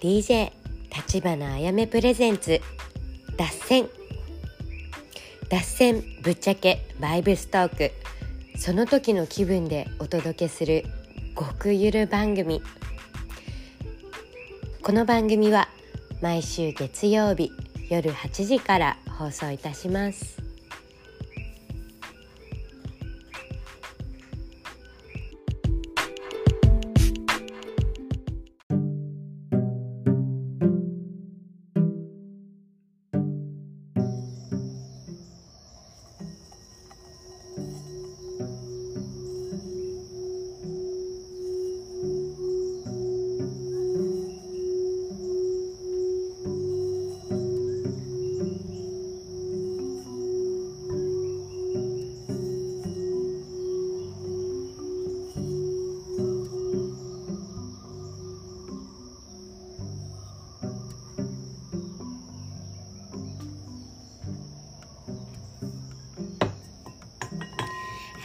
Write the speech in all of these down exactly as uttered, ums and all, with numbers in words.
ディージェー 立花あやめプレゼンツ脱線脱線ぶっちゃけバイブストーク、その時の気分でお届けする極ゆる番組。この番組は毎週月曜日夜はちじから放送いたします。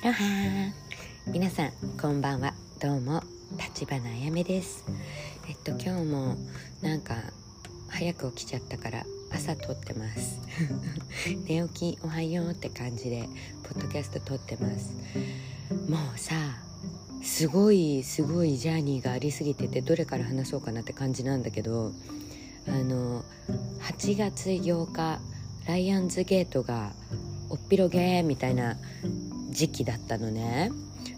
アロハー、皆さんこんばんは。どうも立花あやめです。えっと今日もなんか早く起きちゃったから朝撮ってます寝起きおはようって感じでポッドキャスト撮ってます。もうさ、すごいすごいジャーニーがありすぎてて、どれから話そうかなって感じなんだけど、あのはちがつようかライアンズゲートがおっぴろげーみたいな時期だったのね。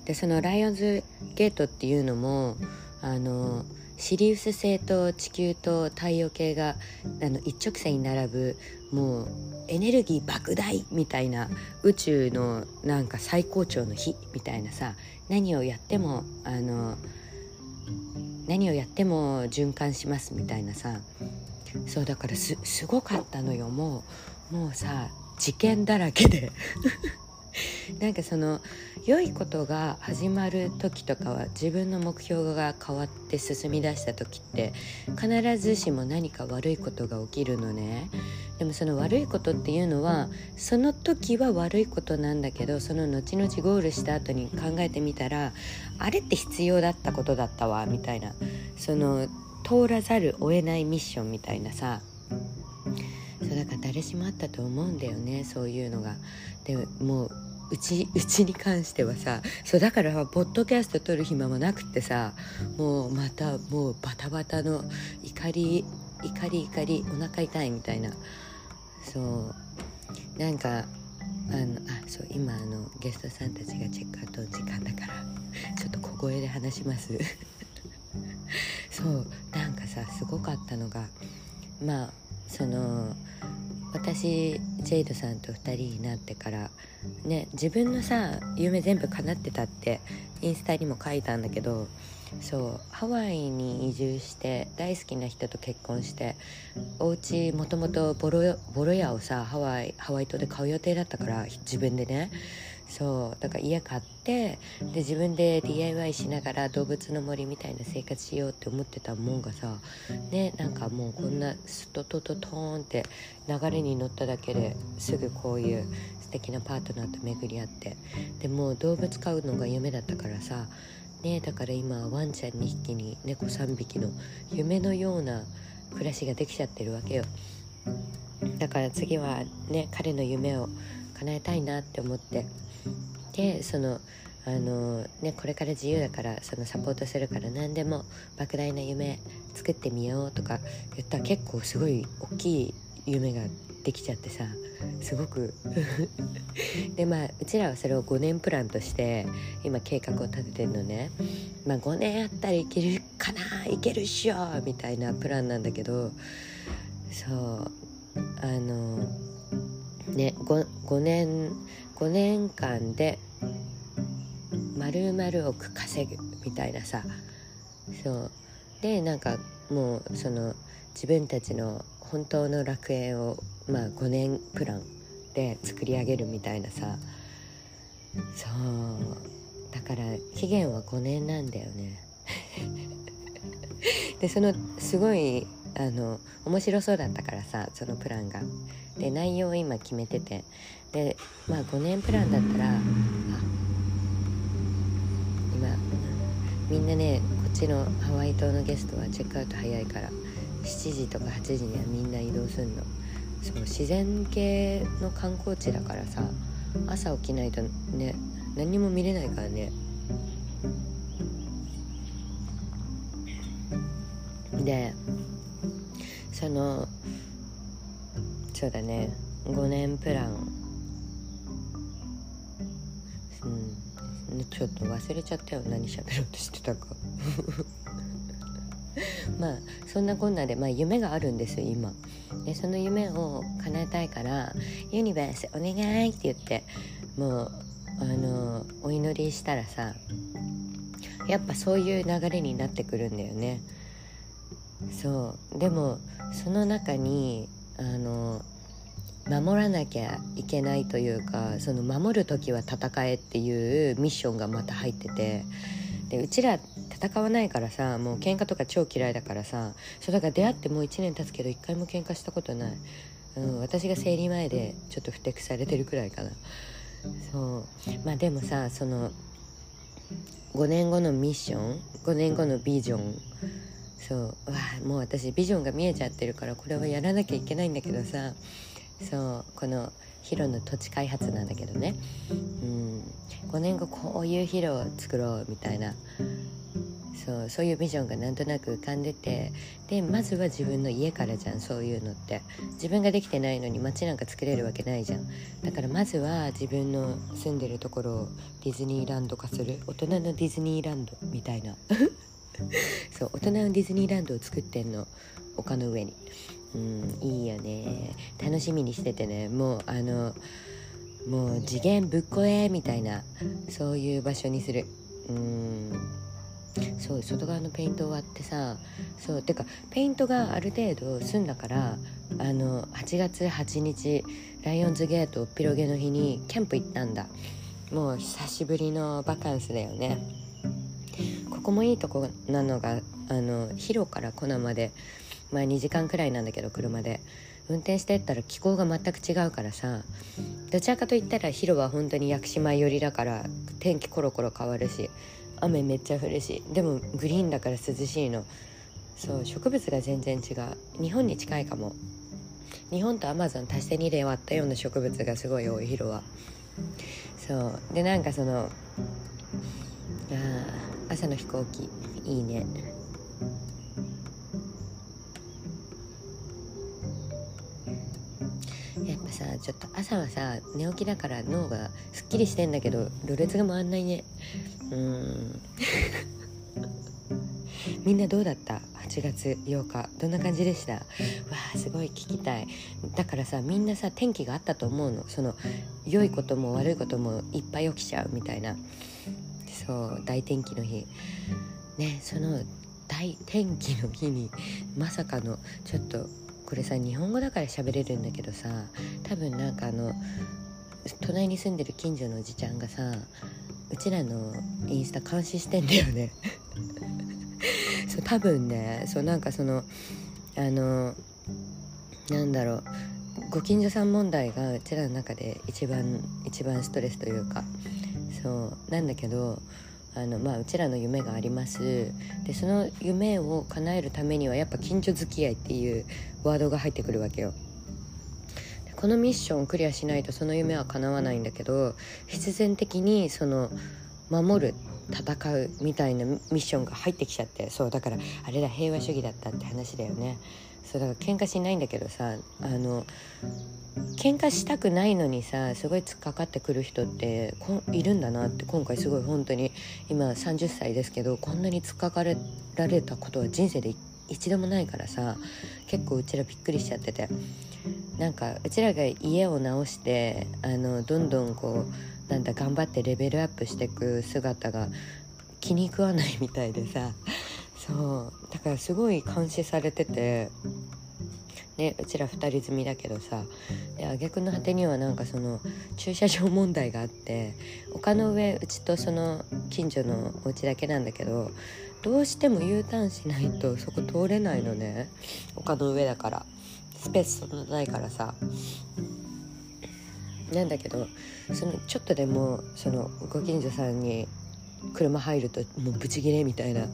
で、そのライオンズゲートっていうのも、あのシリウス星と地球と太陽系があの一直線に並ぶ、もうエネルギー莫大みたいな、宇宙のなんか最高潮の日みたいなさ、何をやってもあの何をやっても循環しますみたいなさ。そうだから す, すごかったのよ。もうもうさ、事件だらけでなんかその良いことが始まる時とかは、自分の目標が変わって進み出した時って必ずしも何か悪いことが起きるのね。でもその悪いことっていうのは、その時は悪いことなんだけど、その後々ゴールした後に考えてみたら、あれって必要だったことだったわみたいな、その通らざるを得ないミッションみたいなさ。そうだから誰しもあったと思うんだよね、そういうのが。でもううち、うちに関してはさ、そうだからポッドキャスト撮る暇もなくってさ、もうまたもうバタバタの怒り怒り怒りお腹痛いみたいな。そうなんかあのあそう今あのゲストさんたちがチェックアウトの時間だからちょっと小声で話しますそうなんかさ、すごかったのが、まあその私ジェイドさんとふたりになってからね、自分のさ夢全部叶ってたってインスタにも書いたんだけど、そうハワイに移住して大好きな人と結婚して、お家もともとボロボロ屋をさハワイハワイ島で買う予定だったから、自分でね。そうだから家買って、で自分で ディーアイワイ しながら動物の森みたいな生活しようって思ってたもんがさ、ね、なんかもうこんなストトトトーンって流れに乗っただけで、すぐこういう素敵なパートナーと巡り合って、でもう動物飼うのが夢だったからさ、ね、だから今ワンちゃんにひきに猫さんびきの夢のような暮らしができちゃってるわけよ。だから次はね、彼の夢を叶えたいなって思って、でそのあの、ね、これから自由だから、そのサポートするから何でも莫大な夢作ってみようとか言ったら、結構すごい大きい夢ができちゃってさ、すごくでまあうちらはそれをごねんプランとして今計画を立ててるのね。まあごねんあったらいけるかな、いけるっしょみたいなプランなんだけど、そうあのね ご, 5年5年間で丸々億稼ぐみたいなさ。そうでなんかもうその自分たちの本当の楽園を、まあ、ごねんプランで作り上げるみたいなさ。そうだから期限はごねんなんだよねでそのすごいあの面白そうだったからさ、そのプランが。で内容を今決めてて、でまあごねんプランだったら、あ今みんなね、こっちのハワイ島のゲストはチェックアウト早いからしちじとかはちじにはみんな移動すんの。その自然系の観光地だからさ、朝起きないとね何も見れないからね。でそのそうだねごねんプラン、うん、ちょっと忘れちゃったよ何喋ろうとしてたかまあそんなこんなで、まあ、夢があるんですよ今で、その夢を叶えたいからユニバースお願いって言ってもうあのお祈りしたらさ、やっぱそういう流れになってくるんだよね。そうでもその中にあの守らなきゃいけないというか、その守るときは戦えっていうミッションがまた入ってて、でうちら戦わないからさ、もう喧嘩とか超嫌いだからさ、そうだから出会ってもういちねん経つけどいっかいも喧嘩したことない、うん、私が生理前でちょっとふてくされてるくらいかな。そうまあでもさ、そのごねんごのミッション、ごねんごのビジョン、そうわあもう私ビジョンが見えちゃってるからこれはやらなきゃいけないんだけどさ、そうこのヒロの土地開発なんだけどね、うん、ごねんごこういうヒロを作ろうみたいな、そう、そういうビジョンがなんとなく浮かんでて、でまずは自分の家からじゃん、そういうのって自分ができてないのに街なんか作れるわけないじゃん。だからまずは自分の住んでるところをディズニーランド化する、大人のディズニーランドみたいなそう大人のディズニーランドを作ってんの、丘の上に。うん、いいよね、楽しみにしててね、もうあのもう次元ぶっこえみたいな、そういう場所にする。うん、そう外側のペイント終わってさ、そうてかペイントがある程度済んだから、あのはちがつはちにちライオンズゲートピロゲの日にキャンプ行ったんだ。もう久しぶりのバカンスだよね。ここもいいとこなのが、あの広からコナまでまあにじかんくらいなんだけど、車で運転してったら気候が全く違うからさ、どちらかといったらヒロは本当に屋久島寄りだから天気コロコロ変わるし雨めっちゃ降るし、でもグリーンだから涼しいの。そう植物が全然違う、日本に近いかも。日本とアマゾン足してにで割ったような植物がすごい多いヒロは。そうでなんかそのあ朝の飛行機いいね。やっぱさちょっと朝はさ寝起きだから脳がすっきりしてんだけどろれつが回んないね。うーんみんなどうだった？はちがつようかどんな感じでした？わあすごい聞きたい。だからさみんなさ天気があったと思うの、その良いことも悪いこともいっぱい起きちゃうみたいな。そう大天気の日ね、その大天気の日にまさかのちょっとこれさ日本語だから喋れるんだけどさ、多分なんかあの隣に住んでる近所のおじちゃんがさうちらのインスタ監視してんだよねそう多分ね、そうなんかそのあのなんだろうご近所さん問題がうちらの中で一番一番ストレスというか、そうなんだけどあのまあうちらの夢があります。でその夢を叶えるためにはやっぱ近所付き合いっていうワードが入ってくるわけよ。でこのミッションをクリアしないとその夢は叶わないんだけど、必然的にその守る戦うみたいなミッションが入ってきちゃって、そうだからあれだ平和主義だったって話だよね。そうだから喧嘩しないんだけどさ、あの喧嘩したくないのにさすごい突っかかってくる人ってこいるんだなって、今回すごい本当に今さんじゅっさいですけどこんなに突っかかられたことは人生で一度もないからさ、結構うちらびっくりしちゃってて、なんかうちらが家を直してあのどんどんこうなんだ頑張ってレベルアップしていく姿が気に食わないみたいでさ、そうだからすごい監視されててね、うちらふたり住みだけどさ、で挙句の果てにはなんかその駐車場問題があって、丘の上うちとその近所のお家だけなんだけどどうしても U ターンしないとそこ通れないのね、丘の上だからスペースそんなないからさ、なんだけどそのちょっとでもそのご近所さんに車入るともうブチギレみたいな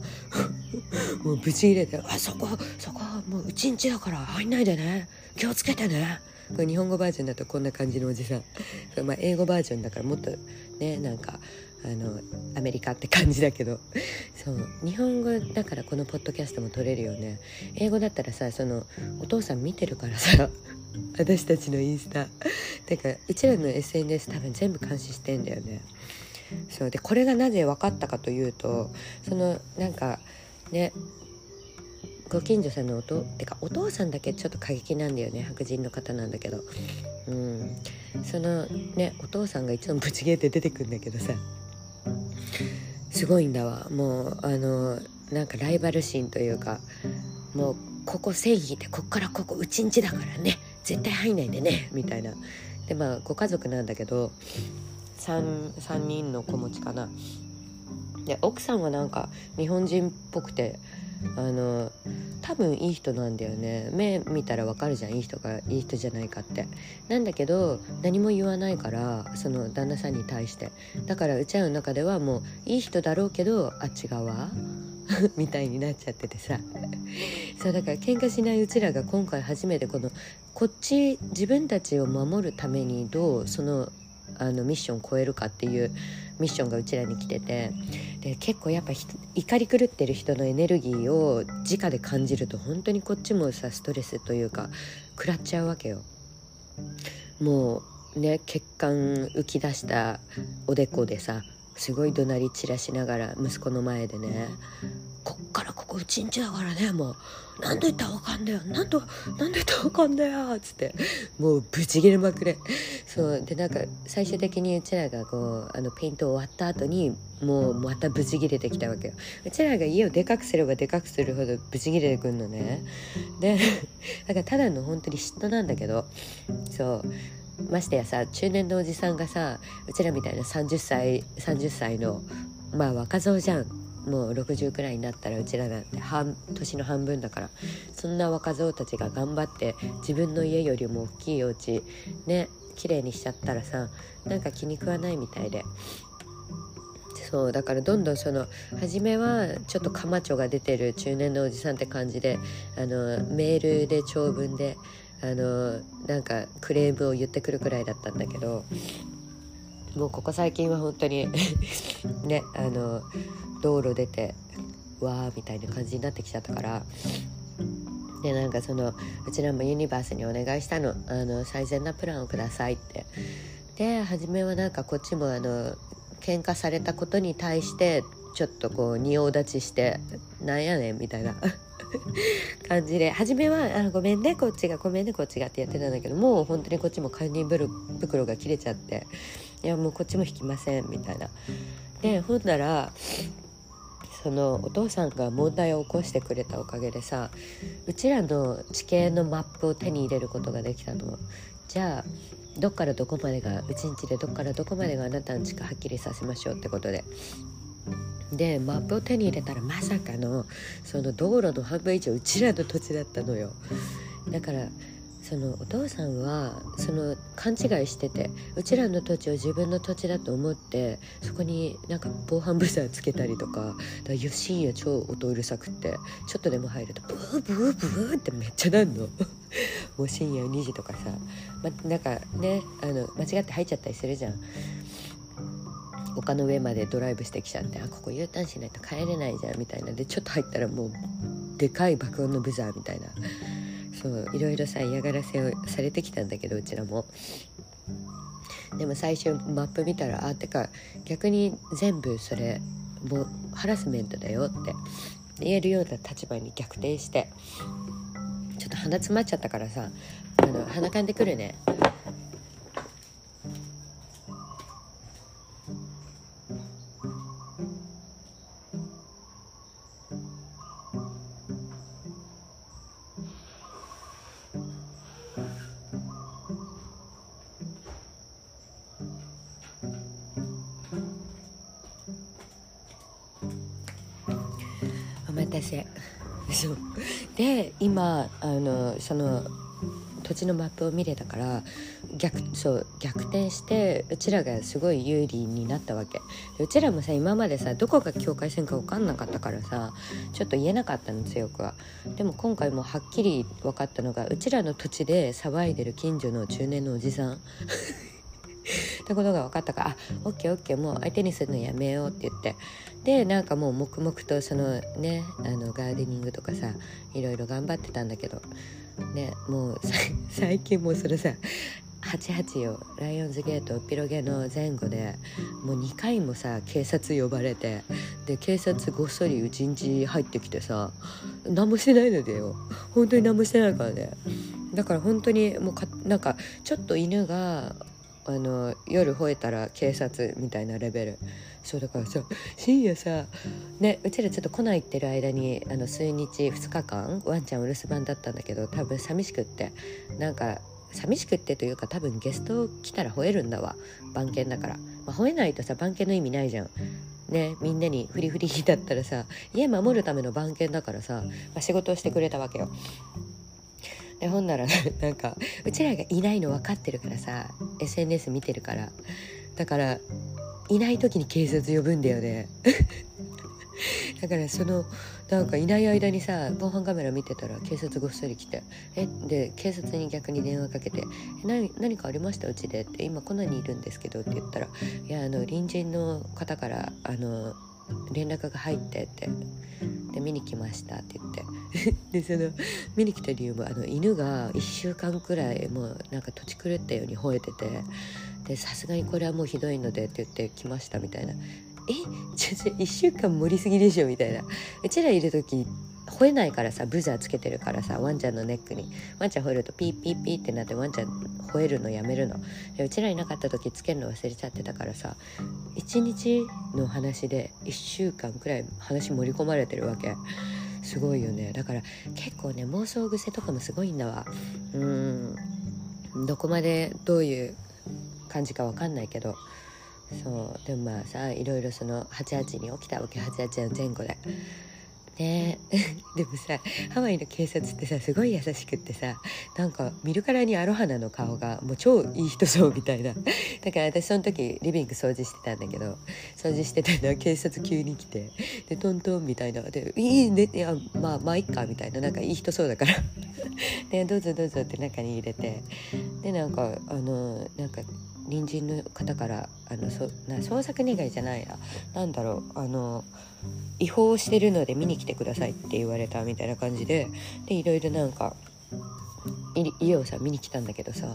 もうぶち入れて、あそこそこもううちんちだから入んないでね、気をつけてね。これ日本語バージョンだとこんな感じのおじさんまあ英語バージョンだからもっとね、なんかあのアメリカって感じだけど、そう日本語だからこのポッドキャストも撮れるよね。英語だったらさ、そのお父さん見てるからさ私たちのインスタてかうちらの エスエヌエス 多分全部監視してんだよね。そうで、これがなぜ分かったかというと、そのなんかね、ご近所さんのおとてかお父さんだけちょっと過激なんだよね、白人の方なんだけど、うん、そのねお父さんが一度ぶち切れて出てくんだけどさ、すごいんだわ。もうあのなんかライバル心というか、もうここ線引いて、こっからここうちんちだからね、絶対入んないでねみたいな。でまあご家族なんだけど、3, 3人の子持ちかな。で奥さんはなんか日本人っぽくて、あの多分いい人なんだよね。目見たらわかるじゃん、いい人かいい人じゃないかって。なんだけど何も言わないから、その旦那さんに対して。だからうちらの中ではもういい人だろうけど、あっち側みたいになっちゃっててさそうだから喧嘩しないうちらが今回初めてこのこっち自分たちを守るためにどうそのあのミッションを超えるかっていうミッションがうちらに来てて、で結構やっぱ怒り狂ってる人のエネルギーを直で感じると、本当にこっちもさストレスというか食らっちゃうわけよ。もうね血管浮き出したおでこでさ、すごい怒鳴り散らしながら息子の前でね、こっからここうちんちだからね、もう何度言ったらわかんだよ、何度何度言ったらわかんだよっつって、もうぶち切れまくれ。そうでなんか最終的にうちらがこうあのペイント終わった後にもうまたぶち切れてきたわけよ。うちらが家をでかくすればでかくするほどぶち切れてくるのね。でだからただの本当に嫉妬なんだけど、そうましてやさ中年のおじさんがさ、うちらみたいなさんじゅっさいのまあ若造じゃん。もうろくじゅうくらいになったらうちらなんて半年の半分だから、そんな若造たちが頑張って自分の家よりも大きいお家ね綺麗にしちゃったらさ、なんか気に食わないみたいで。そうだからどんどんその初めはちょっとカマチョが出てる中年のおじさんって感じで、あのメールで長文であのなんかクレームを言ってくるくらいだったんだけど、もうここ最近は本当にねあの道路出てわーみたいな感じになってきちゃったから。でなんかそのうちらもユニバースにお願いしたの、あの最善なプランをくださいって。で初めはなんかこっちもあの喧嘩されたことに対してちょっとこう仁王立ちして、なんやねんみたいな感じで、初めはあのごめんねこっちがごめんねこっちがってやってたんだけど、もう本当にこっちも堪忍袋が切れちゃって、いやもうこっちも引きませんみたいな。でほんならそのお父さんが問題を起こしてくれたおかげでさ、うちらの地形のマップを手に入れることができたの。じゃあどっからどこまでがうちんちで、どっからどこまでがあなたの地かはっきりさせましょうってことで、でマップを手に入れたらまさかのその道路の半分以上うちらの土地だったのよ。だからそのお父さんはその勘違いしてて、うちらの土地を自分の土地だと思って、そこになんか防犯ブザーつけたりとか、だから深夜超音うるさくって、ちょっとでも入るとブーブーブーってめっちゃなんのもう深夜にじとかさ、ま、なんかねあの間違って入っちゃったりするじゃん。丘の上までドライブしてきちゃって、あここ U ターンしないと帰れないじゃんみたいな。でちょっと入ったらもうでかい爆音のブザーみたいな。そういろいろさ嫌がらせをされてきたんだけど、うちらも。でも最初マップ見たら、あてか逆に全部それもうハラスメントだよって言えるような立場に逆転して、ちょっと鼻詰まっちゃったからさ、あの鼻かんでくるね。そうで今あのその土地のマップを見れたから、逆、そう逆転してうちらがすごい有利になったわけで、うちらもさ今までさどこが境界線か分かんなかったからさちょっと言えなかったの強くは。でも今回もはっきり分かったのがうちらの土地で騒いでる近所の中年のおじさんってことが分かったから、あ、オッケーオッケー、もう相手にするのやめようって言って、でなんかもう黙々とそのねあのガーデニングとかさいろいろ頑張ってたんだけどね、もう最近もうそれさはちじゅうはちよライオンズゲートピロゲの前後でもうにかいもさ警察呼ばれて、で警察ごっそりうちんち入ってきてさ、何もしてないのでよ、本当に何もしてないからね。だから本当にもうかなんかちょっと犬があの夜吠えたら警察みたいなレベル。そうだからさ深夜さ、ね、うちらちょっと来ないってる間にあの数日ふつかかんワンちゃんお留守番だったんだけど、多分寂しくってなんか寂しくってというか多分ゲスト来たら吠えるんだわ、番犬だから、まあ、吠えないとさ番犬の意味ないじゃんね、みんなにフリフリだったらさ家守るための番犬だからさ、まあ、仕事をしてくれたわけよ。でほんならなんかうちらがいないの分かってるからさ エスエヌエス 見てるから、だからいない時に警察呼ぶんだよねだからそのなんかいない間にさ防犯カメラ見てたら警察ごっそり来て、えで警察に逆に電話かけて、え 何, 何かありましたうちでって、今こんなにいるんですけどって言ったら、いやあの隣人の方からあの連絡が入ってってで見に来ましたって言ってでその見に来た理由もあの犬がいっしゅうかんくらいもうなんか土地狂ったように吠えてて、でさすがにこれはもうひどいのでって言って来ましたみたいな。えちょっといっしゅうかん盛りすぎでしょみたいな。うちらいる時吠えないからさブザーつけてるからさワンちゃんのネックに、ワンちゃん吠えるとピーピーピーってなってワンちゃん吠えるのやめるので、うちらいなかった時つけるの忘れちゃってたからさいちにちの話でいっしゅうかんくらい話盛り込まれてるわけ。すごいよね。だから結構ね妄想癖とかもすごいんだわ。うーんどこまでどういう感じかわかんないけど、そうでもまあさいろいろそのはちじゅうはちに起きたわけ、はちじゅうはちの前後でねでもさハワイの警察ってさすごい優しくってさ、なんか見るからにアロハナの顔がもう超いい人そうみたいな。だから私その時リビング掃除してたんだけど、掃除してたら警察急に来て、でトントンみたいなで、いいね、いやまあまあいっかみたいな、なんかいい人そうだからでどうぞどうぞって中に入れて、でなんかあのなんか隣人の方からあのそな捜索願いじゃないな、なんだろうあの違法してるので見に来てくださいって言われたみたいな感じで、でいろいろなんか家をさ見に来たんだけどさ、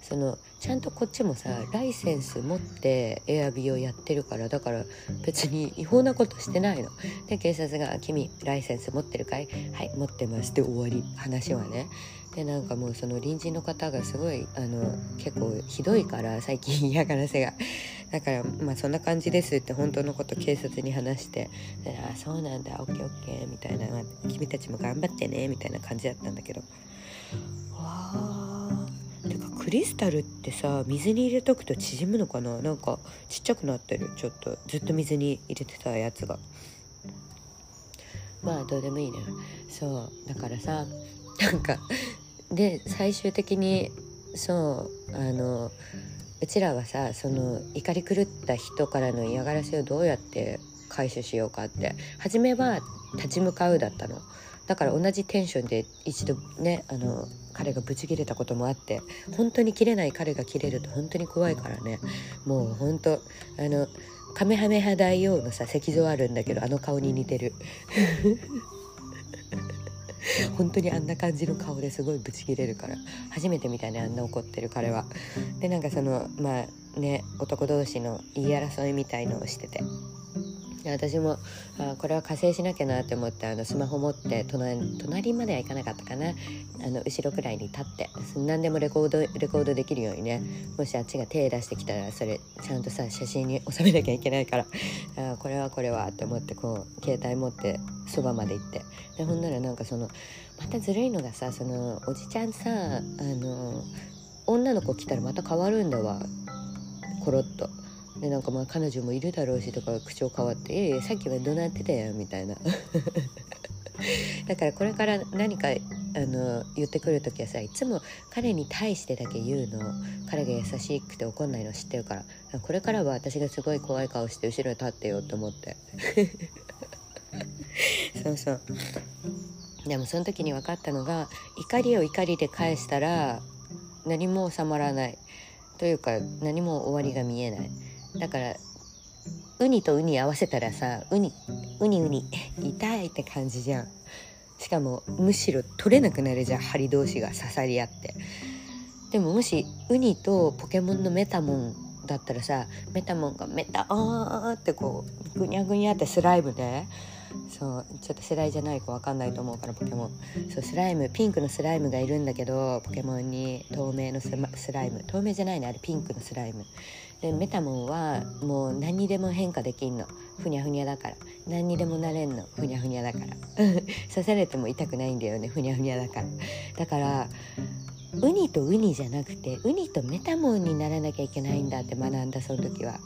そのちゃんとこっちもさライセンス持ってエアビーをやってるから、だから別に違法なことしてないので、警察が君ライセンス持ってるかい、はい持ってますって終わり話はね。でなんかもうその隣人の方がすごいあの結構ひどいから最近嫌がらせが、だからまあそんな感じですって本当のこと警察に話して、ああそうなんだオッケーオッケーみたいな、君たちも頑張ってねみたいな感じだったんだけど、わあてかクリスタルってさ水に入れとくと縮むのかな、なんかちっちゃくなってる、ちょっとずっと水に入れてたやつが、まあどうでもいいね。そうだからさなんかで最終的にそうあのうちらはさその怒り狂った人からの嫌がらせをどうやって回収しようかって、初めは立ち向かうだったの。だから同じテンションで一度ねあの彼がブチ切れたこともあって、本当に切れない彼が切れると本当に怖いからね、もう本当あのカメハメハ大王のさ石像あるんだけどあの顔に似てる本当にあんな感じの顔ですごいブチ切れるから初めてみたいな、あんな怒ってる彼は。でなんかそのまあね男同士の言い争いみたいのをしてて、私もあこれは加勢しなきゃなって思って、あのスマホ持って隣、隣まではいかなかったかな、あの後ろくらいに立って何でもレコードレコードできるようにね、もしあっちが手出してきたらそれちゃんとさ写真に収めなきゃいけないから、あこれはこれはって思ってこう携帯持ってそばまで行って、でほんならなんかそのまたずるいのがさ、そのおじちゃんさあの女の子来たらまた変わるんだわコロッと。でなんかまあ彼女もいるだろうしとか口調変わって、いやいやさっきは怒鳴ってたやんみたいなだからこれから何かあの言ってくるときはさ、いつも彼に対してだけ言うの。彼が優しくて怒んないの知ってるから、これからは私がすごい怖い顔して後ろに立ってよと思ってそうそう。でもその時に分かったのが、怒りを怒りで返したら何も収まらないというか、何も終わりが見えない。だからウニとウニ合わせたらさ、ウニウニウニ痛いって感じじゃん。しかもむしろ取れなくなるじゃん、針同士が刺さり合って。でももしウニとポケモンのメタモンだったらさ、メタモンがメタあーってこうグニャグニャってスライムで、そうちょっと世代じゃない子分かんないと思うからポケモン、そうスライム、ピンクのスライムがいるんだけどポケモンに、透明の ス, スライム透明じゃないね、あれピンクのスライムで、メタモンはもう何にでも変化できんの、ふにゃふにゃだから、何にでもなれんの、ふにゃふにゃだから刺されても痛くないんだよね、ふにゃふにゃだから。だからウニとウニじゃなくてウニとメタモンにならなきゃいけないんだって学んだ、その時は。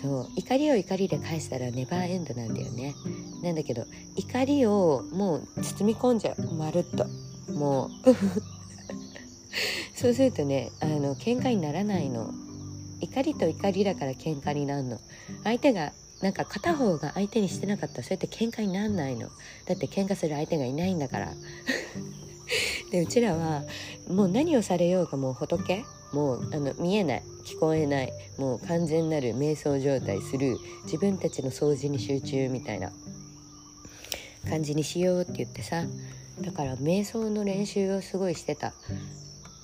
そう怒りを怒りで返したらネバーエンドなんだよね。なんだけど怒りをもう包み込んじゃう、まるっともうそうするとね、あの喧嘩にならないの。怒りと怒りだから喧嘩になるの。相手がなんか片方が相手にしてなかったらそうやって喧嘩にならないの。だって喧嘩する相手がいないんだからでうちらはもう何をされようか、もう仏、もうあの見えない、聞こえない、もう完全なる瞑想状態する、自分たちの掃除に集中みたいな感じにしようって言ってさ。だから瞑想の練習をすごいしてた。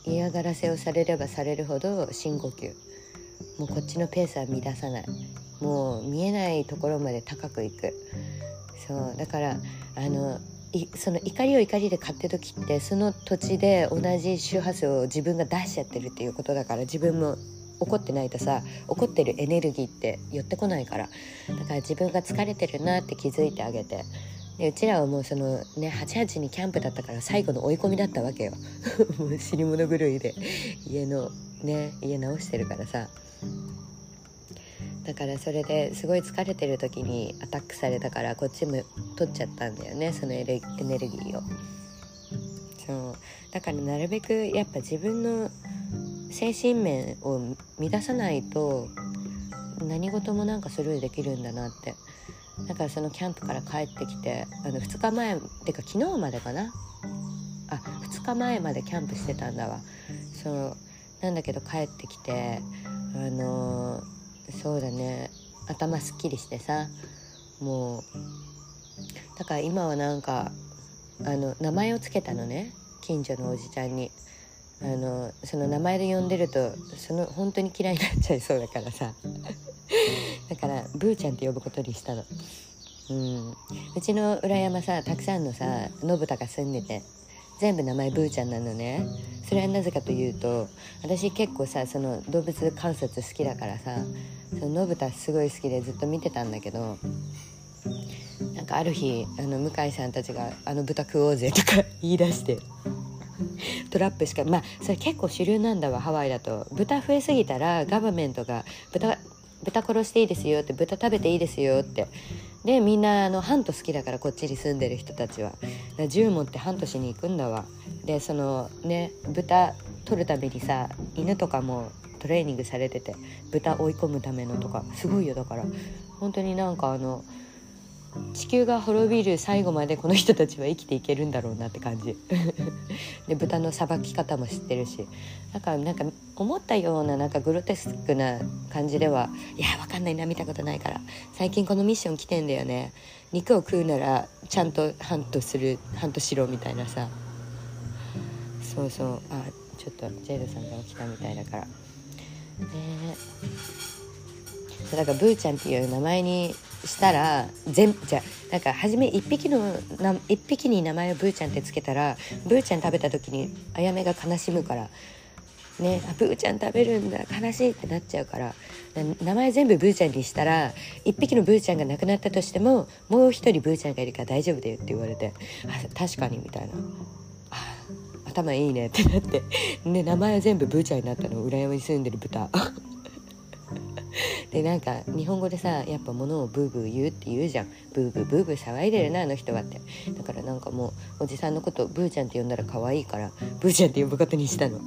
嫌がらせをされればされるほど深呼吸、もうこっちのペースは乱さない、もう見えないところまで高くいく。そうだからあのその怒りを怒りで買ってる時って、その土地で同じ周波数を自分が出しちゃってるっていうことだから、自分も怒ってないとさ、怒ってるエネルギーって寄ってこないから。だから自分が疲れてるなって気づいてあげて。でうちらはもうそのねはちはちにキャンプだったから最後の追い込みだったわけよもう死に物狂いで家のね家直してるからさ。だからそれですごい疲れてる時にアタックされたから、こっちも取っちゃったんだよね、そのエネルギーを。そうだからなるべくやっぱ自分の精神面を乱さないと何事もなんかスルーできるんだなって。だからそのキャンプから帰ってきて、あのふつかまえってか昨日までかな、あふつかまえまでキャンプしてたんだわ。そうなんだけど帰ってきて、あのーそうだね、頭すっきりしてさ、もうだから今はなんかあの名前をつけたのね、近所のおじちゃんに。あのその名前で呼んでるとその本当に嫌いになっちゃいそうだからさだからブーちゃんって呼ぶことにしたの。うん、うちの裏山さ、たくさんのさのぶたが住んでて、全部名前ブーちゃんなのね。それはなぜかというと、私結構さその動物観察好きだからさ、そののぶたすごい好きでずっと見てたんだけど、なんかある日あの向井さんたちがあの豚食おうぜとか言い出してトラップしか、まあそれ結構主流なんだわハワイだと。豚増えすぎたらガバメントが豚豚殺していいですよって、豚食べていいですよって。でみんなあのハント好きだから、こっちに住んでる人たちは銃持ってハントしに行くんだわ。でそのね豚取るためにさ、犬とかもトレーニングされてて、豚追い込むためのとかすごいよ。だから本当になんかあの地球が滅びる最後までこの人たちは生きていけるんだろうなって感じで豚のさばき方も知ってるし、だからなんか思ったようななんかグロテスクな感じでは、いやわかんないな、見たことないから。最近このミッション来てんだよね、肉を食うならちゃんとハントする、ハントしろみたいなさ。そうそう、あちょっとジェイドさんが起きたみたいだからね。だからブーちゃんっていう名前にしたら、全じゃなんか初め一匹のな一匹に名前をブーちゃんってつけたら、ブーちゃん食べた時にあやめが悲しむからね、あブーちゃん食べるんだ悲しいってなっちゃうから、名前全部ブーちゃんにしたら一匹のブーちゃんが亡くなったとしてももう一人ブーちゃんがいるから大丈夫だよって言われて、あ確かにみたいな、あ頭いいねってなって、ね名前は全部ブーちゃんになったの、裏山に住んでる豚でなんか日本語でさ、やっぱ物をブーブー言うって言うじゃん。ブーブーブーブー騒いでるなあの人はって。だからなんかもうおじさんのことブーちゃんって呼んだら可愛いからブーちゃんって呼ぶことにしたの。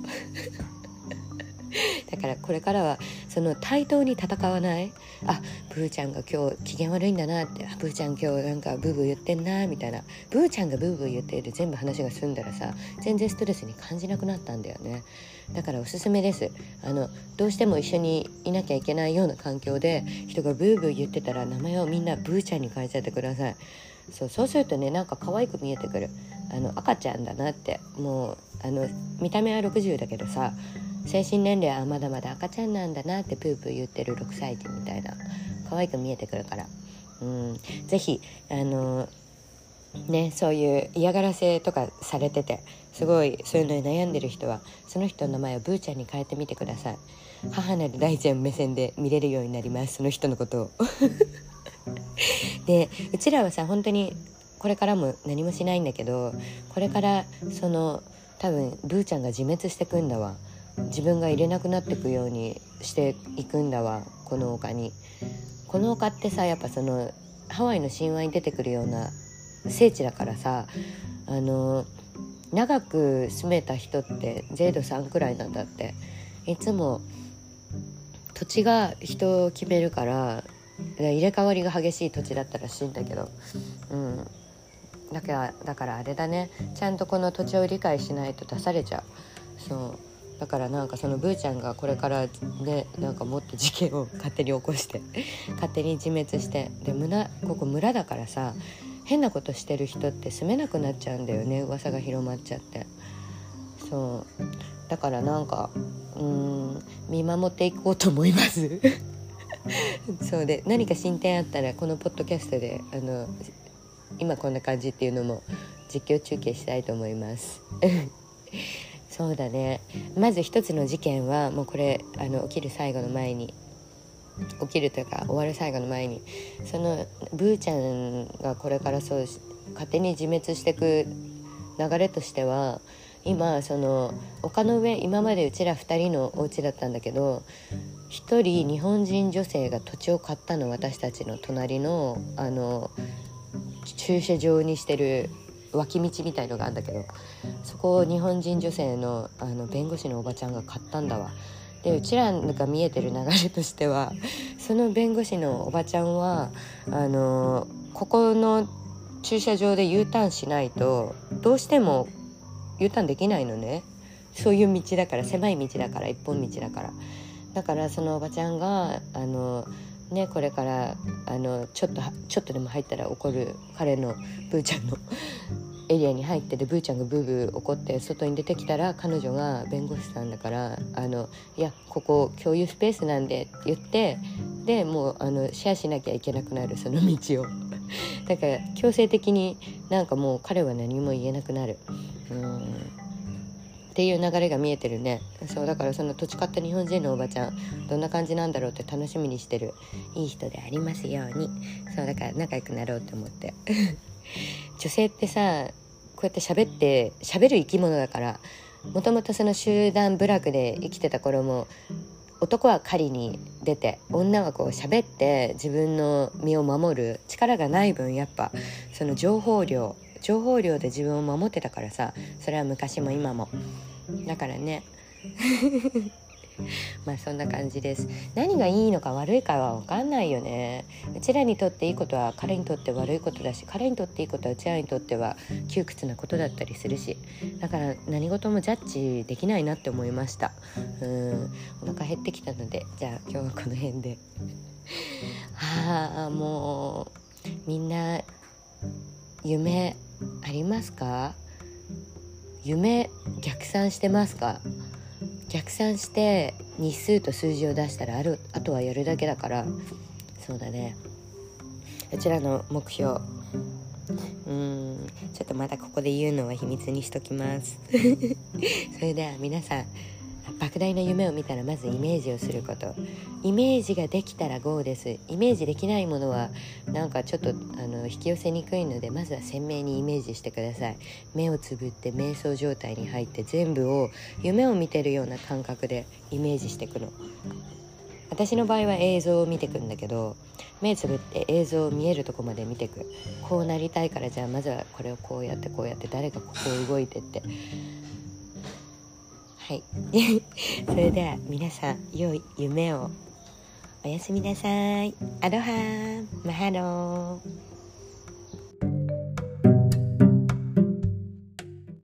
だからこれからはその対等に戦わない。あ、ブーちゃんが今日機嫌悪いんだなって、ブーちゃん今日なんかブーブー言ってんなみたいな、ブーちゃんがブーブー言っている全部話が済んだらさ、全然ストレスに感じなくなったんだよね。だからおすすめです。あのどうしても一緒にいなきゃいけないような環境で人がブーブー言ってたら名前をみんなブーちゃんに変えちゃってください。そう、そうするとね、なんか可愛く見えてくる。あの赤ちゃんだなって。もうあの見た目はろくじゅうだけどさ、精神年齢はまだまだ赤ちゃんなんだなってプープー言ってるろくさい児みたいな、可愛く見えてくるから、うんぜひあのね、そういう嫌がらせとかされててすごいそういうのに悩んでる人はその人の名前をブーちゃんに変えてみてください。母なる大ちゃん目線で見れるようになります、その人のことを。でうちらはさ、本当にこれからも何もしないんだけど、これからその多分ブーちゃんが自滅してくんだわ。自分が入れなくなっていくようにしていくんだわ、この丘に。この丘ってさ、やっぱそのハワイの神話に出てくるような聖地だからさ、あの長く住めた人ってゼードさんくらいなんだって。いつも土地が人を決めるから、入れ替わりが激しい土地だったらしいんだけど、うんだから、だからあれだね、ちゃんとこの土地を理解しないと出されちゃう。そうだからなんかそのブーちゃんがこれからね、なんかもっと事件を勝手に起こして勝手に自滅して、で村、ここ村だからさ、変なことしてる人って住めなくなっちゃうんだよね、噂が広まっちゃって。そうだからなんかうーん見守っていこうと思います。そうで何か進展あったらこのポッドキャストであの今こんな感じっていうのも実況中継したいと思います。そうだね、まず一つの事件はもうこれあの起きる最後の前に起きるというか終わる最後の前に、そのブーちゃんがこれからそう勝手に自滅していく流れとしては、今その丘の上、今までうちらふたりのお家だったんだけど、ひとり日本人女性が土地を買ったの、私たちの隣のあの駐車場にしてる脇道みたいのがあるんだけど、そこを日本人女性 の, あの弁護士のおばちゃんが買ったんだわ。でうちらが見えてる流れとしては、その弁護士のおばちゃんはあのここの駐車場で U ターンしないとどうしても U ターンできないのね。そういう道だから、狭い道だから、一本道だから。だからそのおばちゃんがあのね、これからあのちょっとちょっとでも入ったら怒る彼のブーちゃんのエリアに入ってて、ブーちゃんがブーブー怒って外に出てきたら、彼女が弁護士さんだからあのいやここ共有スペースなんでって言って、でもうあのシェアしなきゃいけなくなる、その道を。だから強制的になんかもう彼は何も言えなくなる、うーんっていう流れが見えてるね。そうだからその土地買った日本人のおばちゃん、どんな感じなんだろうって楽しみにしてる、いい人でありますように。そうだから仲良くなろうと思って女性ってさ、こうやって喋って喋る生き物だから、もともとその集団部落で生きてた頃も、男は狩りに出て女はこう喋って自分の身を守る力がない分、やっぱその情報量情報量で自分を守ってたからさ、それは昔も今もだからね。まあそんな感じです。何がいいのか悪いかは分かんないよね。うちらにとっていいことは彼にとって悪いことだし、彼にとっていいことはうちらにとっては窮屈なことだったりするし、だから何事もジャッジできないなって思いました。うーんお腹減ってきたので、じゃあ今日はこの辺で。ああもうみんな夢ありますか？夢逆算してますか？逆算して日数と数字を出したら あ, るあとはやるだけだから。そうだね、うちらの目標、うーんちょっとまだここで言うのは秘密にしときます。それでは皆さん、莫大な夢を見たらまずイメージをすること、イメージができたら ゴー です。イメージできないものはなんかちょっとあの引き寄せにくいので、まずは鮮明にイメージしてください。目をつぶって瞑想状態に入って、全部を夢を見てるような感覚でイメージしていくの。私の場合は映像を見てくんだけど、目つぶって映像を見えるとこまで見てく。こうなりたいから、じゃあまずはこれをこうやってこうやって、誰がここ動いてって、はいそれでは皆さん、良い夢を。おやすみなさい。アロハー、マハロー。